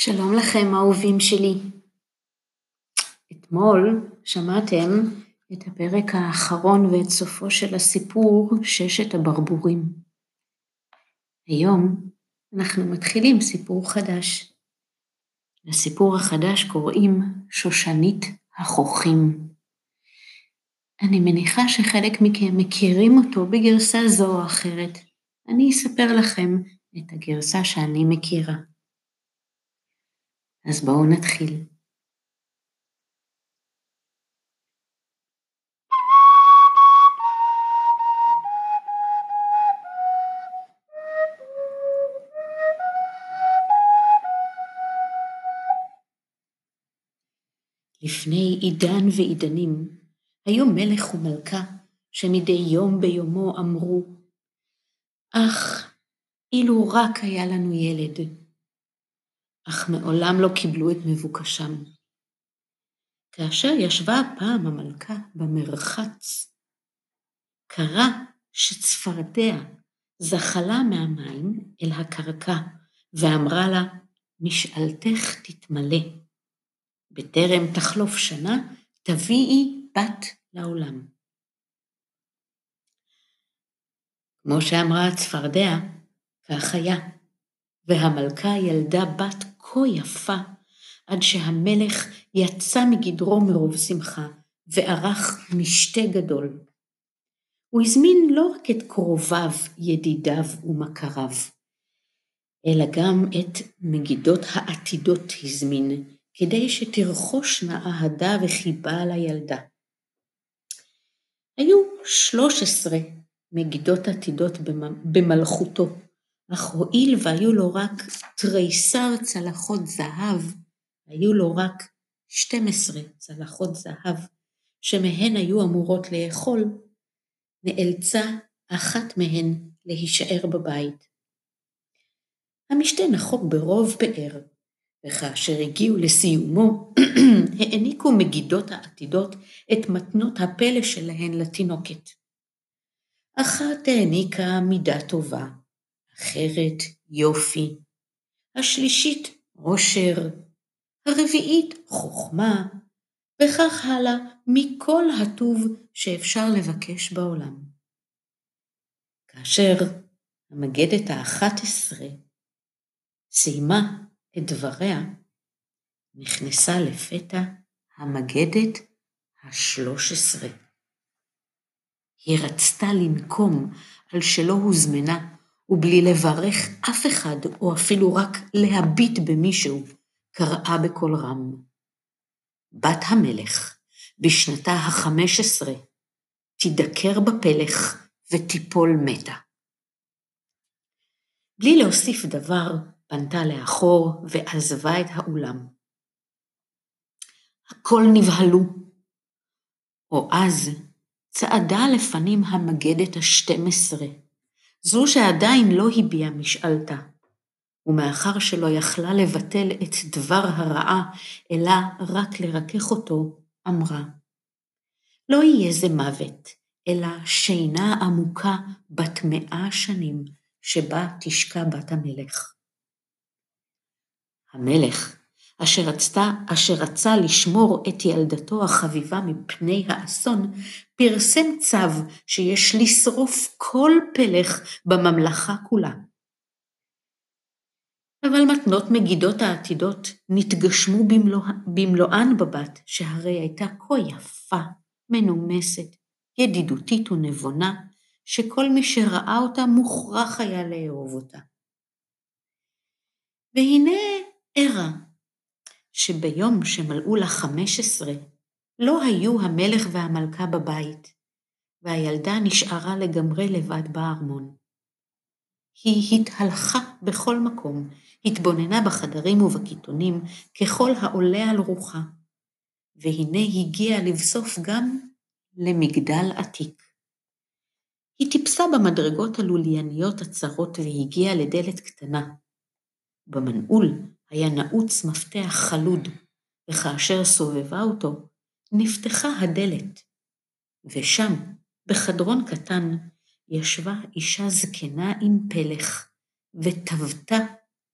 שלום לכם אהובים שלי. אתמול שמעתם את הפרק האחרון ואת סופו של הסיפור ששת הברבורים. היום אנחנו מתחילים סיפור חדש. לסיפור החדש קוראים שושנית החוחים. אני מניחה שחלק מכם מכירים אותו בגרסה זו או אחרת. אני אספר לכם את הגרסה שאני מכירה. אז בואו נתחיל. לפני עידן ועידנים, היו מלך ומלכה שמדי יום ביומו אמרו, אך אילו רק היה לנו ילד. אך מעולם לא קיבלו את מבוקשם. כאשר ישבה הפעם המלכה במרחץ, קרה שצפרדע זחלה מהמים אל הקרקע, ואמרה לה, משאלתך תתמלא, בטרם תחלוף שנה, תביאי בת לעולם. כמו שאמרה הצפרדע, כך היה, והמלכה ילדה בת כה יפה, עד שהמלך יצא מגדרו מרוב שמחה, וערך משתה גדול. הוא הזמין לא רק את קרוביו, ידידיו ומכריו, אלא גם את מגידות העתידות הזמין, כדי שתרחושנה אהדה וחיבה לילדה. היו 13 מגידות עתידות במלכותו, אך הועיל והיו לו רק תריסר צלחות זהב, היו לו רק 12 צלחות זהב, שמהן היו אמורות לאכול, נאלצה אחת מהן להישאר בבית. המשתה נחוק ברוב פאר, וכאשר הגיעו לסיומו, העניקו מגידות העתידות את מתנות הפלא שלהן לתינוקת. אחת העניקה מידה טובה, אחרת יופי, השלישית עושר, הרביעית חוכמה, וכך הלאה מכל הטוב שאפשר לבקש בעולם. כאשר המגדת ה-11 סיימה את דבריה, נכנסה לפתע המגדת ה-13. היא רצתה לנקום על שלא הוזמנה, ובלי לברך אף אחד, או אפילו רק להביט במישהו, קראה בקול רם. בת המלך, בשנתה ה-15, תדקר בפלך ותיפול מתה. בלי להוסיף דבר, פנתה לאחור ועזבה את האולם. הכל נבהלו, או אז צעדה לפנים המגדת ה-12, זו שעדיין לא הביעה משאלתה, ומאחר שלא יכלה לבטל את דבר הרעה, אלא רק לרכך אותו, אמרה, לא יהיה זה מוות, אלא שינה עמוקה בת 100 שנים, שבה תשקע בת המלך. המלך, אשר רצה לשמור את ילדתו החביבה מפני האסון, פרסם צו שיש לשרוף כל פלך בממלכה כולה. אבל מתנות מגידות העתידות נתגשמו במלואן בבת, שהרי הייתה כה יפה, מנומסת, ידידותית ונבונה, שכל מי שראה אותה מוכרח היה לאהוב אותה. והנה ערה, שביום שמלאו לה 15, לא היו המלך והמלכה בבית, והילדה נשארה לגמרי לבד בארמון. היא התהלכה בכל מקום, התבוננה בחדרים ובקיתונים ככל העולה על רוחה, והנה הגיעה לבסוף גם למגדל עתיק. היא טיפסה במדרגות הלולייניות הצרות והגיעה לדלת קטנה. במנעול היה נעוץ מפתח חלוד, וכאשר סובבה אותו, נפתחה הדלת. ושם, בחדרון קטן, ישבה אישה זקנה עם פלך, וטבתה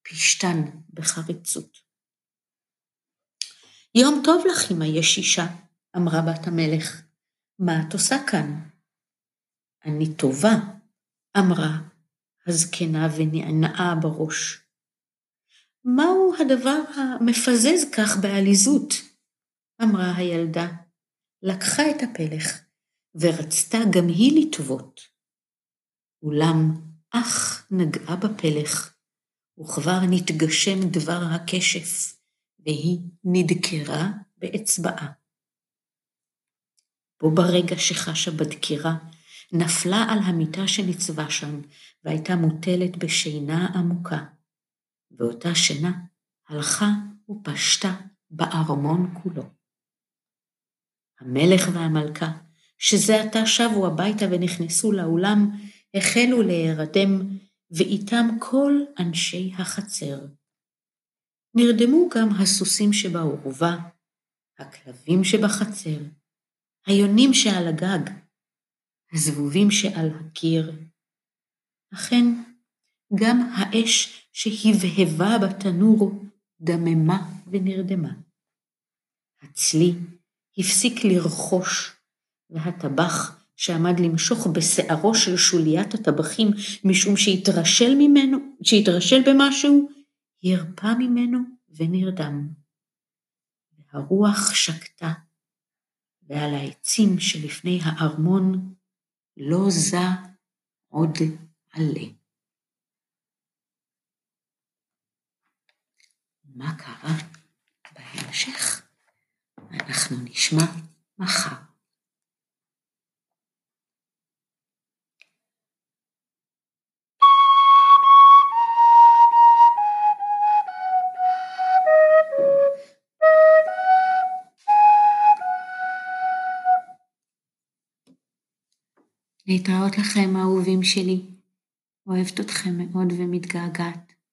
פשתן בחריצות. יום טוב לך, אמא ישישה, אמרה בת המלך. מה את עושה כאן? אני טובה, אמרה הזקנה ונענעה בראש. מהו הדבר המפזז כך בעליזות? אמרה הילדה, לקחה את הפלך ורצתה גם היא לטוות. אולם אך נגעה בפלך, וכבר נתגשם דבר הקשף, והיא נדקרה באצבעה. בו ברגע שחשה בדקירה, נפלה על המיטה שנצבה שם, והייתה מוטלת בשינה עמוקה. ואותה שינה הלכה ופשטה בארמון כולו. המלך והמלכה, שזה עתה שבו הביתה ונכנסו לאולם, החלו להירדם, ואיתם כל אנשי החצר. נרדמו גם הסוסים שבעורווה, הכלבים שבחצר, היונים שעל הגג, הזבובים שעל הקיר. אכן, גם האש שהבהבה בתנור דממה ונרדמה. הצלי הפסיק לרחוש, והטבח שעמד למשוך בשערו של שוליית הטבחים משום שהתרשל במשהו, ירפא ממנו ונרדם. והרוח שקטה, ועל העצים שלפני הארמון לא זע עוד עלה. מה קרה בהמשך? אנחנו נשמע מחר. להתראות לכם, האהובים שלי. אוהבת אתכם מאוד ומתגעגעת.